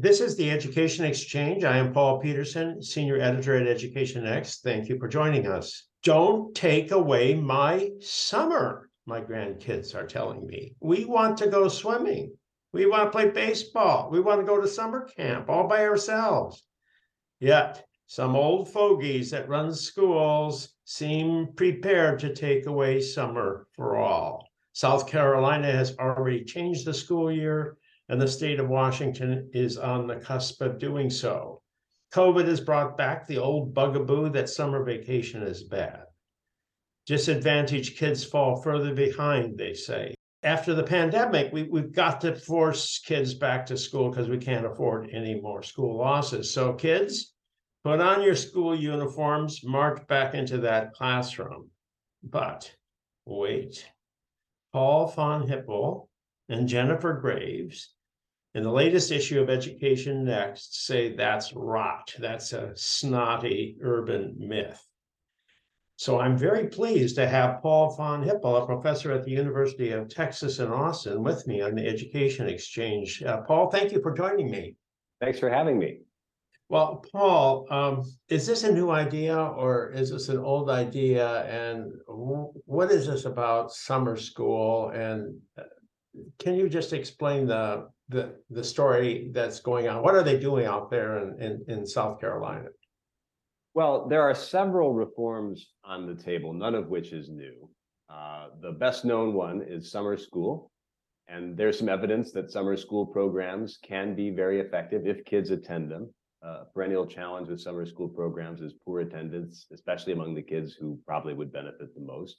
This is the Education Exchange. I am Paul Peterson, Senior Editor at Education Next. Thank you for joining us. Don't take away my summer, my grandkids are telling me. We want to go swimming. We want to play baseball. We want to go to summer camp all by ourselves. Yet, some old fogies that run schools seem prepared to take away summer for all. South Carolina has already changed the school year, and the state of Washington is on the cusp of doing so. COVID has brought back the old bugaboo that summer vacation is bad. Disadvantaged kids fall further behind, they say. After the pandemic, we've got to force kids back to school because we can't afford any more school losses. So kids, put on your school uniforms, march back into that classroom. But wait, Paul von Hippel and Jennifer Graves in the latest issue of Education Next say that's rot. That's a snotty urban myth. So I'm very pleased to have Paul von Hippel, a professor at the University of Texas in Austin, with me on the Education Exchange. Paul, thank you for joining me. Thanks for having me. Well, Paul, is this a new idea or is this an old idea? And what is this about summer school? And can you just explain the story that's going on? What are they doing out there in South Carolina? Well, there are several reforms on the table, none of which is new. The best known one is summer school. And there's some evidence that summer school programs can be very effective if kids attend them. Perennial challenge with summer school programs is poor attendance, especially among the kids who probably would benefit the most.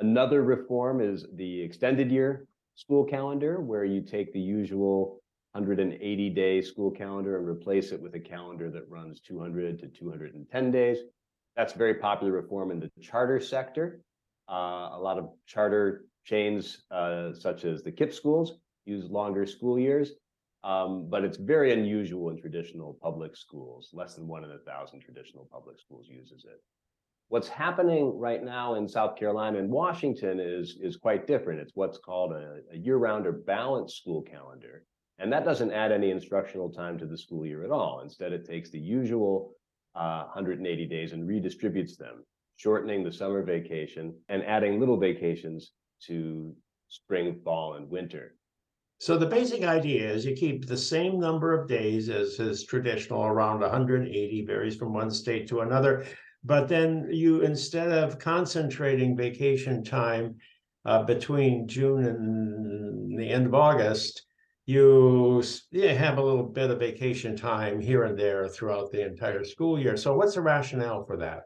Another reform is the extended year school calendar, where you take the usual 180-day school calendar and replace it with a calendar that runs 200 to 210 days. That's a very popular reform in the charter sector. A lot of charter chains, such as the KIPP schools, use longer school years. But it's very unusual in traditional public schools. Less than 1 in 1,000 traditional public schools uses it. What's happening right now in South Carolina and Washington is quite different. It's what's called a year-round or balanced school calendar. And that doesn't add any instructional time to the school year at all. Instead, it takes the usual 180 days and redistributes them, shortening the summer vacation and adding little vacations to spring, fall, and winter. So the basic idea is you keep the same number of days as is traditional, around 180, varies from one state to another. But then you, instead of concentrating vacation time between June and the end of August, you have a little bit of vacation time here and there throughout the entire school year. So what's the rationale for that?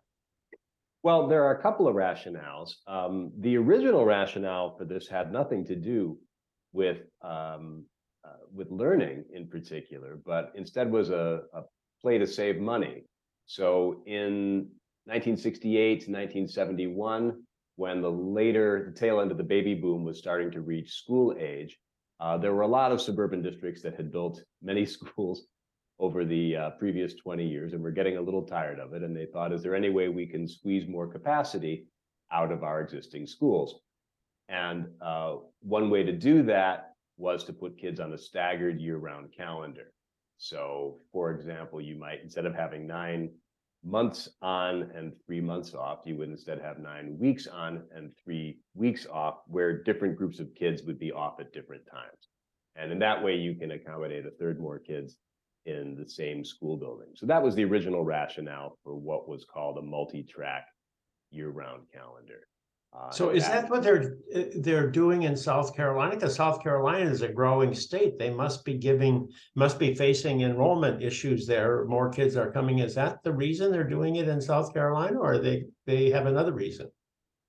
Well, there are a couple of rationales. The original rationale for this had nothing to do with learning in particular, but instead was a play to save money. So in 1968 to 1971, when the tail end of the baby boom was starting to reach school age, there were a lot of suburban districts that had built many schools over the previous 20 years and were getting a little tired of it. And they thought, is there any way we can squeeze more capacity out of our existing schools? And one way to do that was to put kids on a staggered year-round calendar. So, for example, you might, instead of having 9 months on and 3 months off, you would instead have 9 weeks on and 3 weeks off, where different groups of kids would be off at different times. And in that way, you can accommodate a third more kids in the same school building. So that was the original rationale for what was called a multi-track year-round calendar. So is that what they're doing in South Carolina? Because South Carolina is a growing state. They must be facing enrollment issues there. More kids are coming. Is that the reason they're doing it in South Carolina, or they have another reason?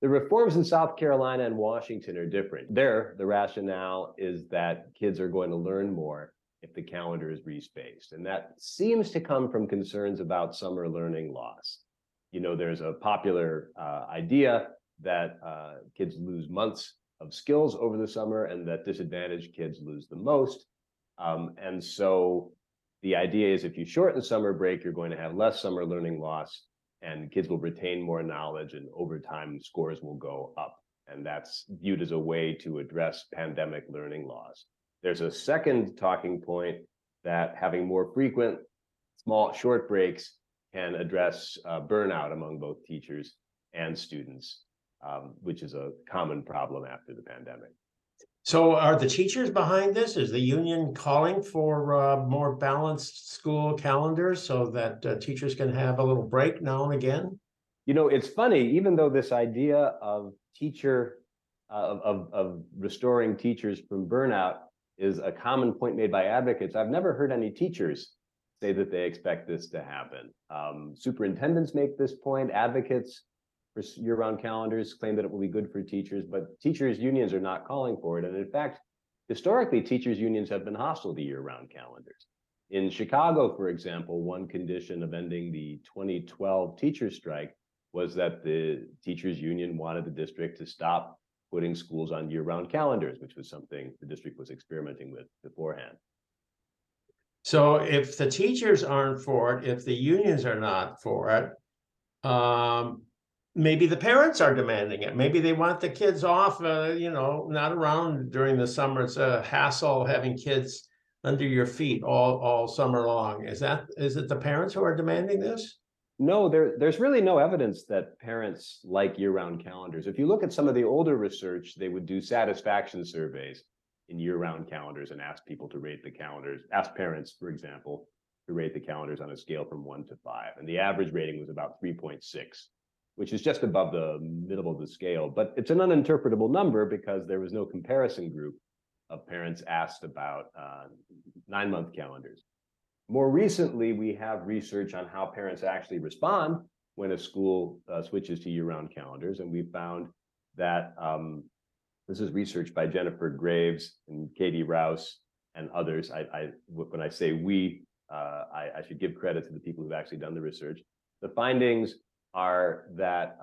The reforms in South Carolina and Washington are different. There, the rationale is that kids are going to learn more if the calendar is respaced. And that seems to come from concerns about summer learning loss. You know, there's a popular idea that kids lose months of skills over the summer and that disadvantaged kids lose the most. And so the idea is if you shorten summer break, you're going to have less summer learning loss and kids will retain more knowledge, and over time scores will go up. And that's viewed as a way to address pandemic learning loss. There's a second talking point that having more frequent, small, short breaks can address burnout among both teachers and students, which is a common problem after the pandemic. So are the teachers behind this? Is the union calling for more balanced school calendars so that teachers can have a little break now and again? You know, it's funny, even though this idea of restoring teachers from burnout is a common point made by advocates, I've never heard any teachers say that they expect this to happen. Superintendents make this point, advocates for year-round calendars claim that it will be good for teachers, but teachers' unions are not calling for it. And in fact, historically, teachers' unions have been hostile to year-round calendars. In Chicago, for example, one condition of ending the 2012 teacher strike was that the teachers' union wanted the district to stop putting schools on year-round calendars, which was something the district was experimenting with beforehand. So if the teachers aren't for it, if the unions are not for it, maybe the parents are demanding it. Maybe they want the kids off, you know, not around during the summer. It's a hassle having kids under your feet all summer long. Is it the parents who are demanding this? No, there's really no evidence that parents like year-round calendars. If you look at some of the older research, they would do satisfaction surveys in year-round calendars and ask people to rate the calendars, ask parents, for example, to rate the calendars on a scale from 1 to 5. And the average rating was about 3.6, which is just above the middle of the scale. But it's an uninterpretable number because there was no comparison group of parents asked about 9-month calendars. More recently, we have research on how parents actually respond when a school switches to year-round calendars. And we found that this is research by Jennifer Graves and Katie Rouse and others. When I say we, I should give credit to the people who've actually done the research. The findings are that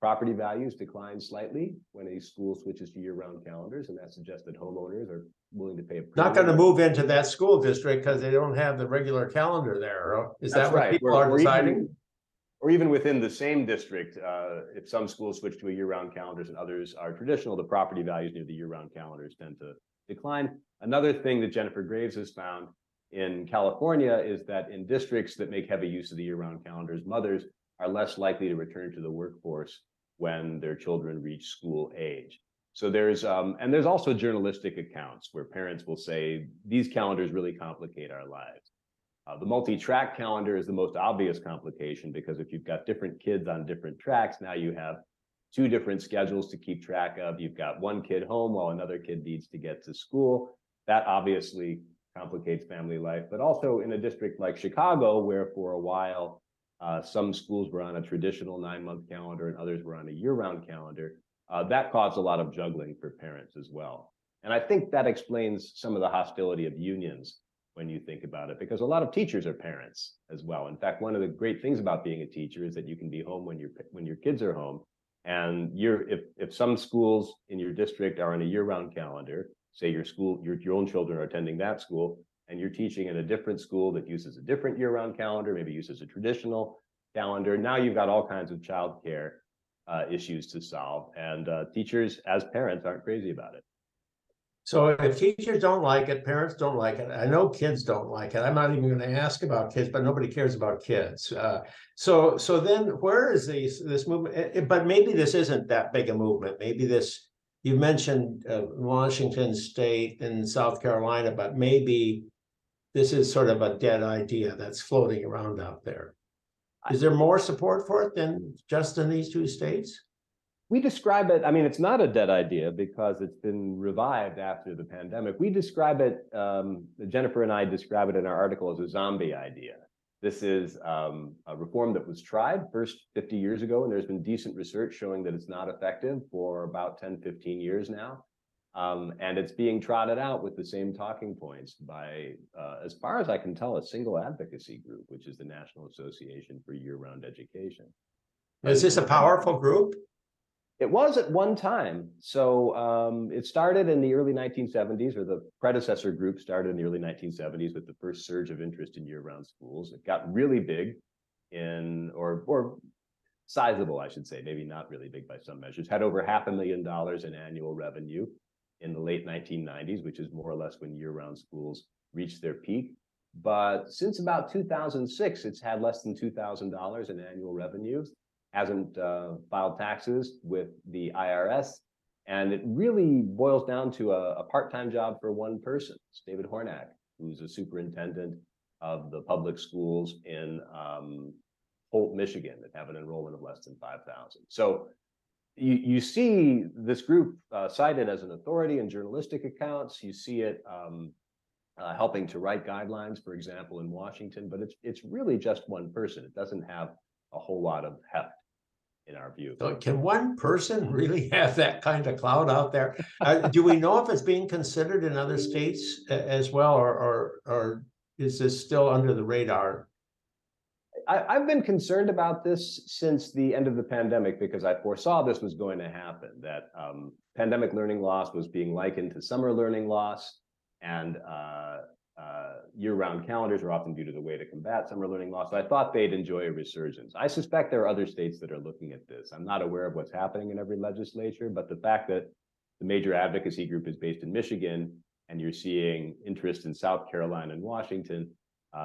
property values decline slightly when a school switches to year-round calendars, and that suggests that homeowners are willing to pay a premium. Not going to move into that school district because they don't have the regular calendar there. Is that what people are deciding? Or even within the same district, if some schools switch to a year-round calendars and others are traditional, the property values near the year-round calendars tend to decline. Another thing that Jennifer Graves has found in California is that in districts that make heavy use of the year-round calendars, mothers are less likely to return to the workforce when their children reach school age. So there's also journalistic accounts where parents will say, these calendars really complicate our lives. The multi-track calendar is the most obvious complication because if you've got different kids on different tracks, now you have two different schedules to keep track of. You've got one kid home while another kid needs to get to school. That obviously complicates family life, but also in a district like Chicago, where for a while, some schools were on a traditional 9-month calendar and others were on a year-round calendar. That caused a lot of juggling for parents as well. And I think that explains some of the hostility of unions when you think about it, because a lot of teachers are parents as well. In fact, one of the great things about being a teacher is that you can be home when your kids are home. And if some schools in your district are on a year-round calendar, say your own children are attending that school, and you're teaching in a different school that uses a different year-round calendar, maybe uses a traditional calendar, now you've got all kinds of childcare issues to solve. And teachers, as parents, aren't crazy about it. So if teachers don't like it, parents don't like it. I know kids don't like it. I'm not even going to ask about kids, but nobody cares about kids. So then where is this movement? But maybe this isn't that big a movement. Maybe this, you mentioned Washington State and South Carolina, but maybe this is sort of a dead idea that's floating around out there. Is there more support for it than just in these two states? We describe it, I mean, it's not a dead idea because it's been revived after the pandemic. We describe it, Jennifer and I describe it in our article as a zombie idea. This is a reform that was tried first 50 years ago, and there's been decent research showing that it's not effective for about 10, 15 years now. And it's being trotted out with the same talking points by, as far as I can tell, a single advocacy group, which is the National Association for Year-Round Education. Is this a powerful group? It was at one time. So it started in the early 1970s, or the predecessor group started in the early 1970s with the first surge of interest in year-round schools. It got really big or sizable, I should say, maybe not really big by some measures, had over $500,000 in annual revenue. in the late 1990s, which is more or less when year-round schools reached their peak. But since about 2006, it's had less than $2,000 in annual revenues, hasn't filed taxes with the IRS, and it really boils down to a part-time job for one person. It's David Hornack, who's a superintendent of the public schools in Holt, Michigan, that have an enrollment of less than 5,000. So you see this group cited as an authority in journalistic accounts. You see it helping to write guidelines, for example, in Washington, but it's really just one person. It doesn't have a whole lot of heft, in our view. So can one person really have that kind of clout out there? Do we know if it's being considered in other states as well, or is this still under the radar? I've been concerned about this since the end of the pandemic, because I foresaw this was going to happen, that pandemic learning loss was being likened to summer learning loss, and year-round calendars are often due to the way to combat summer learning loss. So I thought they'd enjoy a resurgence. I suspect there are other states that are looking at this. I'm not aware of what's happening in every legislature, but the fact that the major advocacy group is based in Michigan, and you're seeing interest in South Carolina and Washington,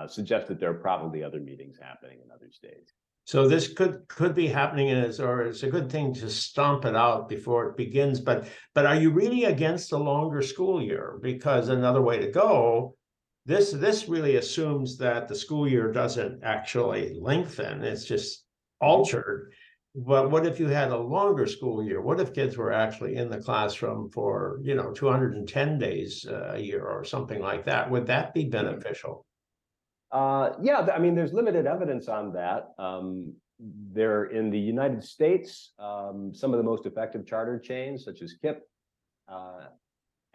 suggests that there are probably other meetings happening in other states. So this could be happening, or it's a good thing to stomp it out before it begins. But are you really against a longer school year? Because another way to go, this really assumes that the school year doesn't actually lengthen. It's just altered. But what if you had a longer school year? What if kids were actually in the classroom for, 210 days a year or something like that? Would that be beneficial? Yeah, I mean, there's limited evidence on that. There in the United States, some of the most effective charter chains, such as KIPP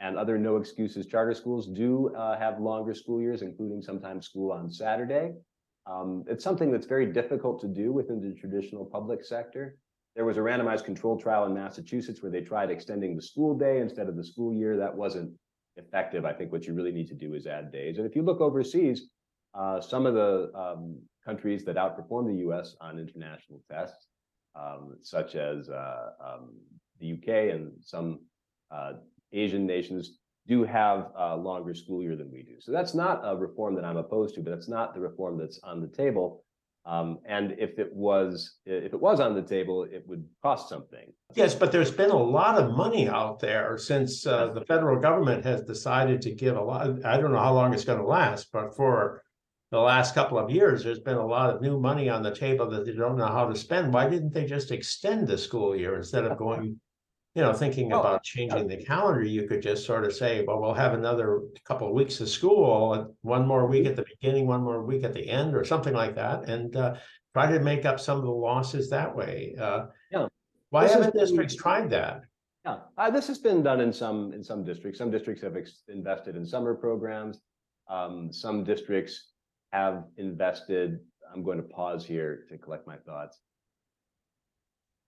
and other no excuses charter schools, do have longer school years, including sometimes school on Saturday. It's something that's very difficult to do within the traditional public sector. There was a randomized control trial in Massachusetts where they tried extending the school day instead of the school year. That wasn't effective. I think what you really need to do is add days. And if you look overseas, some of the countries that outperform the U.S. on international tests, such as the U.K. and some Asian nations, do have a longer school year than we do. So that's not a reform that I'm opposed to, but that's not the reform that's on the table. And if it was on the table, it would cost something. Yes, but there's been a lot of money out there since the federal government has decided to give a lot. I don't know how long it's going to last, but for the last couple of years, there's been a lot of new money on the table that they don't know how to spend. Why didn't they just extend the school year instead of going, thinking about changing the calendar? You could just sort of say, well, we'll have another couple of weeks of school, and one more week at the beginning, one more week at the end, or something like that, and try to make up some of the losses that way. Why haven't districts tried that? Yeah, this has been done in some districts. Some districts have invested in summer programs. Some districts have invested. I'm going to pause here to collect my thoughts.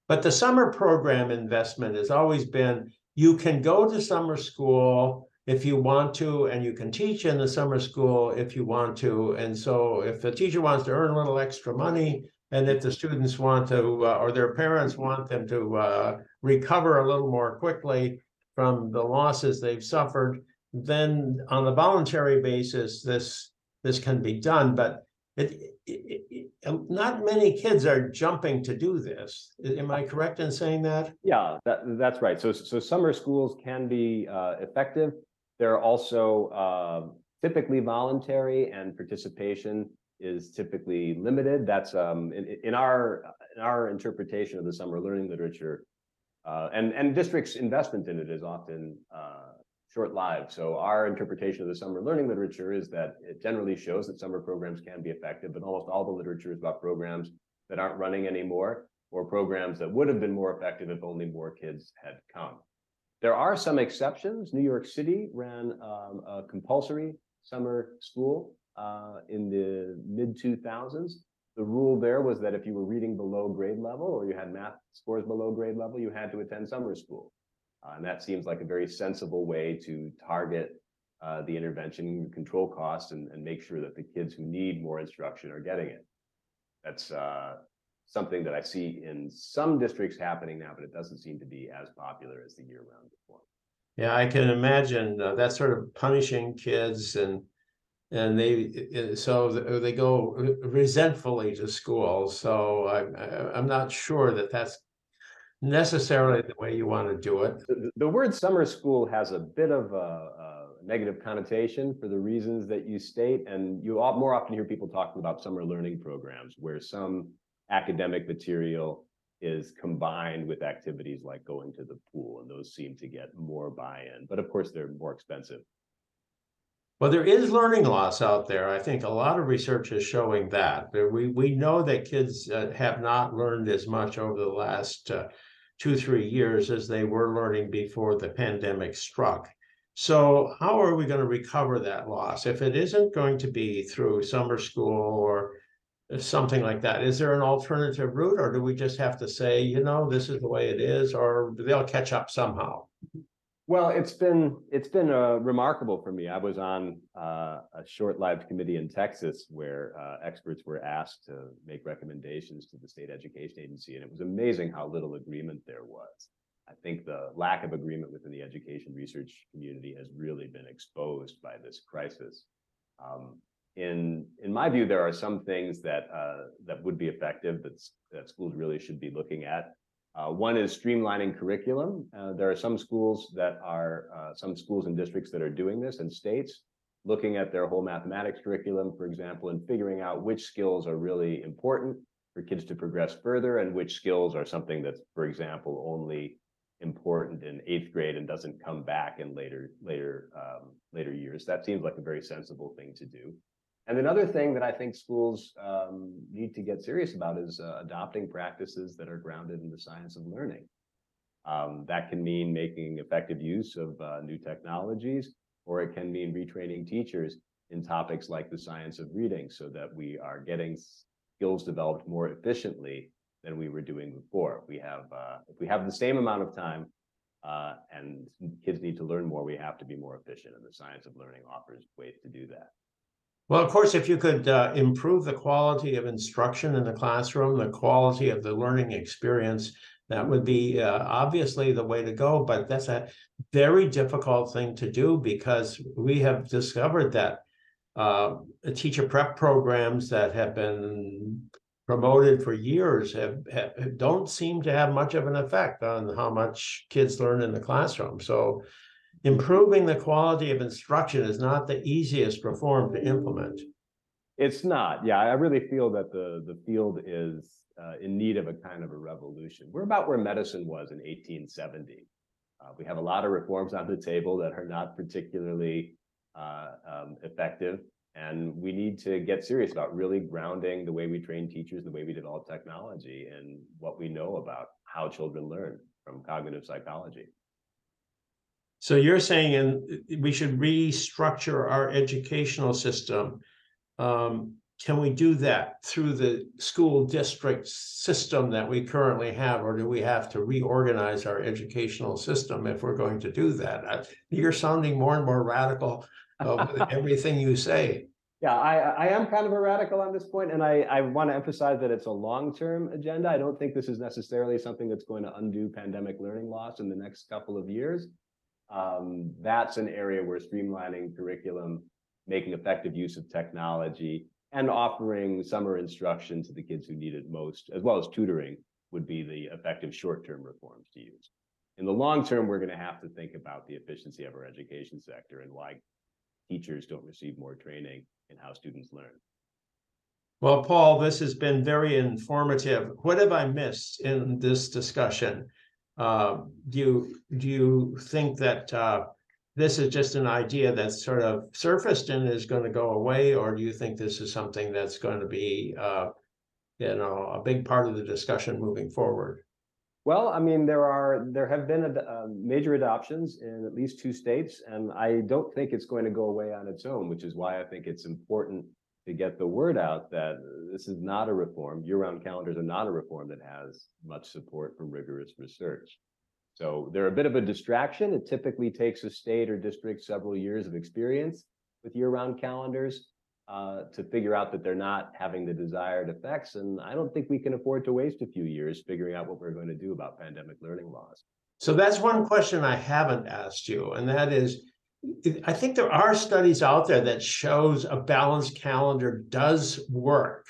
But the summer program investment has always been, you can go to summer school if you want to, and you can teach in the summer school if you want to. And so if the teacher wants to earn a little extra money, and if the students want to, or their parents want them to recover a little more quickly from the losses they've suffered, then on a voluntary basis, this can be done. But not many kids are jumping to do this. Am I correct in saying that? Yeah, that's right. So summer schools can be effective. They're also typically voluntary, and participation is typically limited. That's in our interpretation of the summer learning literature, and districts' investment in it is often short-lived. So our interpretation of the summer learning literature is that it generally shows that summer programs can be effective, but almost all the literature is about programs that aren't running anymore, or programs that would have been more effective if only more kids had come. There are some exceptions. New York City ran a compulsory summer school in the mid-2000s. The rule there was that if you were reading below grade level, or you had math scores below grade level, you had to attend summer school. And that seems like a very sensible way to target the intervention, control costs, and make sure that the kids who need more instruction are getting it. That's something that I see in some districts happening now, but it doesn't seem to be as popular as the year-round reform. Yeah, I can imagine that sort of punishing kids, and they so they go resentfully to school. So I'm not sure that that's necessarily the way you want to do it. The word summer school has a bit of a negative connotation for the reasons that you state, and you more often hear people talking about summer learning programs where some academic material is combined with activities like going to the pool, and those seem to get more buy-in, but of course they're more expensive. Well, there is learning loss out there. I think a lot of research is showing that. We know that kids have not learned as much over the last 2-3 years as they were learning before the pandemic struck. So how are we going to recover that loss? If it isn't going to be through summer school or something like that, is there an alternative route, or do we just have to say, you know, this is the way it is, or they'll catch up somehow? Well, it's been remarkable for me. I was on a short-lived committee in Texas where experts were asked to make recommendations to the state education agency, and it was amazing how little agreement there was. I think the lack of agreement within the education research community has really been exposed by this crisis. In my view, there are some things that that would be effective that schools really should be looking at. One is streamlining curriculum. There are some schools that are some schools and districts that are doing this, and states looking at their whole mathematics curriculum, for example, and figuring out which skills are really important for kids to progress further and which skills are something that's, for example, only important in 8th grade and doesn't come back in later years. That seems like a very sensible thing to do. And another thing that I think schools need to get serious about is adopting practices that are grounded in the science of learning. That can mean making effective use of new technologies, or it can mean retraining teachers in topics like the science of reading so that we are getting skills developed more efficiently than we were doing before. If we have the same amount of time and kids need to learn more, we have to be more efficient, and the science of learning offers ways to do that. Well, of course, if you could improve the quality of instruction in the classroom, the quality of the learning experience, that would be obviously the way to go. But that's a very difficult thing to do, because we have discovered that teacher prep programs that have been promoted for years don't seem to have much of an effect on how much kids learn in the classroom. So improving the quality of instruction is not the easiest reform to implement. It's not. Yeah, I really feel that the field is in need of a kind of a revolution. We're about where medicine was in 1870. We have a lot of reforms on the table that are not particularly effective, and we need to get serious about really grounding the way we train teachers, the way we develop technology, and what we know about how children learn from cognitive psychology. So you're saying we should restructure our educational system. Can we do that through the school district system that we currently have, or do we have to reorganize our educational system if we're going to do that? You're sounding more and more radical with everything you say. Yeah, I am kind of a radical on this point, and I want to emphasize that it's a long-term agenda. I don't think this is necessarily something that's going to undo pandemic learning loss in the next couple of years. That's an area where streamlining curriculum, making effective use of technology, and offering summer instruction to the kids who need it most, as well as tutoring, would be the effective short-term reforms to use. In the long term, we're going to have to think about the efficiency of our education sector and why teachers don't receive more training in how students learn. Well, Paul, this has been very informative. What have I missed in this discussion? Do you think that this is just an idea that's sort of surfaced and is going to go away, or do you think this is something that's going to be, a big part of the discussion moving forward? Well, I mean, there have been major adoptions in at least 2 states, and I don't think it's going to go away on its own, which is why I think it's important to get the word out that this is not a reform. Year-round calendars are not a reform that has much support from rigorous research. So they're a bit of a distraction. It typically takes a state or district several years of experience with year-round calendars to figure out that they're not having the desired effects. And I don't think we can afford to waste a few years figuring out what we're going to do about pandemic learning loss. So that's one question I haven't asked you, and that is, I think there are studies out there that shows a balanced calendar does work.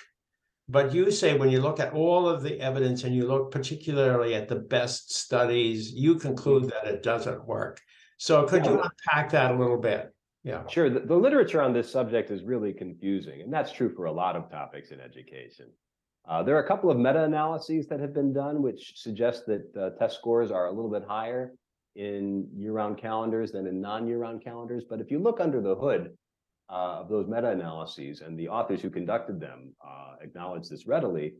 But you say when you look at all of the evidence and you look particularly at the best studies, you conclude that it doesn't work. So could you unpack that a little bit? Yeah, sure. The literature on this subject is really confusing, and that's true for a lot of topics in education. There are a couple of meta-analyses that have been done which suggest that test scores are a little bit higher in year-round calendars than in non-year-round calendars. But if you look under the hood of those meta-analyses, and the authors who conducted them acknowledge this readily,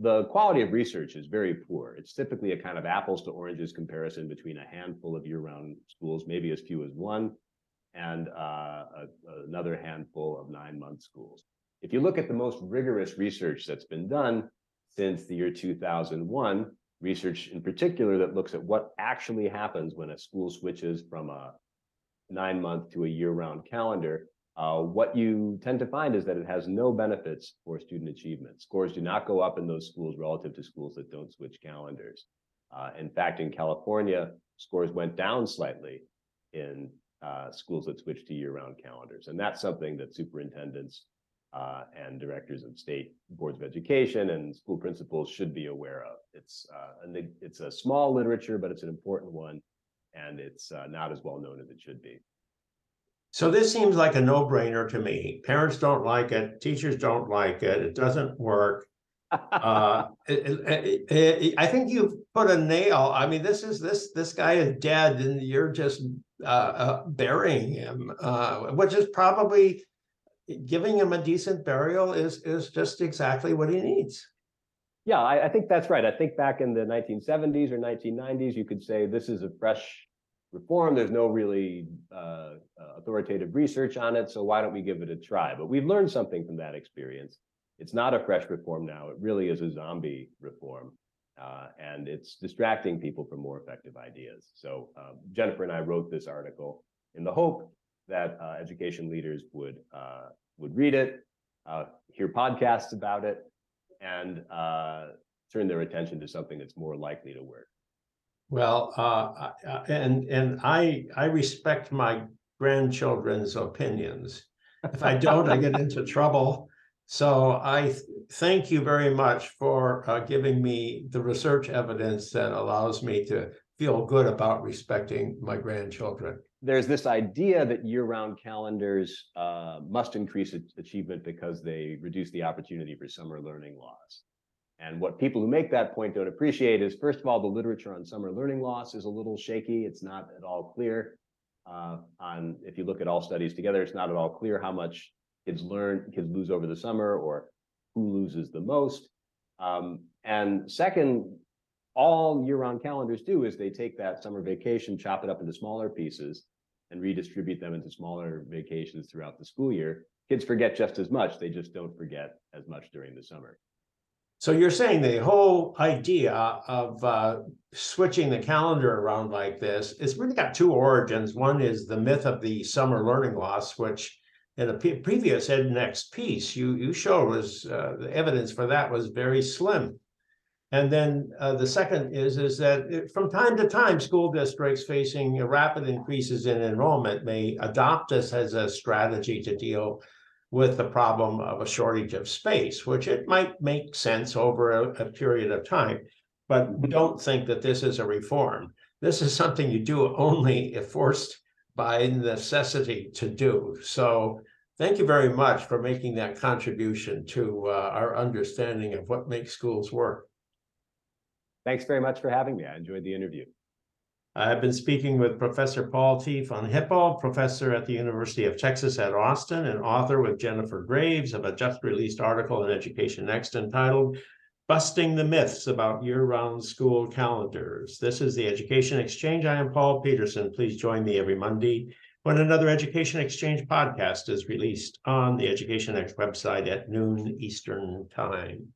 the quality of research is very poor. It's typically a kind of apples to oranges comparison between a handful of year-round schools, maybe as few as one, and another handful of 9-month schools. If you look at the most rigorous research that's been done since the year 2001, research in particular that looks at what actually happens when a school switches from a 9-month to a year-round calendar, what you tend to find is that it has no benefits for student achievement. Scores do not go up in those schools relative to schools that don't switch calendars. In fact, in California, scores went down slightly in schools that switched to year-round calendars. And that's something that superintendents and directors of state boards of education and school principals should be aware of. It's a small literature, but it's an important one, and it's not as well known as it should be. So this seems like a no-brainer to me. Parents don't like it. Teachers don't like it. It doesn't work. I think you've put a nail. I mean, this guy is dead, and you're just burying him, which is probably. Giving him a decent burial is just exactly what he needs. Yeah, I think that's right. I think back in the 1970s or 1990s, you could say this is a fresh reform. There's no really authoritative research on it, so why don't we give it a try? But we've learned something from that experience. It's not a fresh reform now. It really is a zombie reform, and it's distracting people from more effective ideas. So Jennifer and I wrote this article in the hope that education leaders would read it, hear podcasts about it, and turn their attention to something that's more likely to work. Well, and I respect my grandchildren's opinions. If I don't, I get into trouble. So I thank you very much for giving me the research evidence that allows me to feel good about respecting my grandchildren. There's this idea that year-round calendars must increase achievement because they reduce the opportunity for summer learning loss. And what people who make that point don't appreciate is, first of all, the literature on summer learning loss is a little shaky. It's not at all clear. If you look at all studies together, it's not at all clear how much kids lose over the summer, or who loses the most. And second, all year-round calendars do is they take that summer vacation, chop it up into smaller pieces, and redistribute them into smaller vacations throughout the school year. Kids forget just as much. They just don't forget as much during the summer. So you're saying the whole idea of switching the calendar around like this, it's really got two origins. One is the myth of the summer learning loss, which in a previous Ed Next piece you showed was the evidence for that was very slim. And then the second is that from time to time, school districts facing rapid increases in enrollment may adopt this as a strategy to deal with the problem of a shortage of space, which it might make sense over a period of time, but don't think that this is a reform. This is something you do only if forced by necessity to do. So thank you very much for making that contribution to our understanding of what makes schools work. Thanks very much for having me. I enjoyed the interview. I've been speaking with Professor Paul T. von Hippel, professor at the University of Texas at Austin, and author with Jennifer Graves of a just-released article in Education Next entitled Busting the Myths About Year-Round School Calendars. This is the Education Exchange. I am Paul Peterson. Please join me every Monday when another Education Exchange podcast is released on the Education Next website at noon Eastern Time.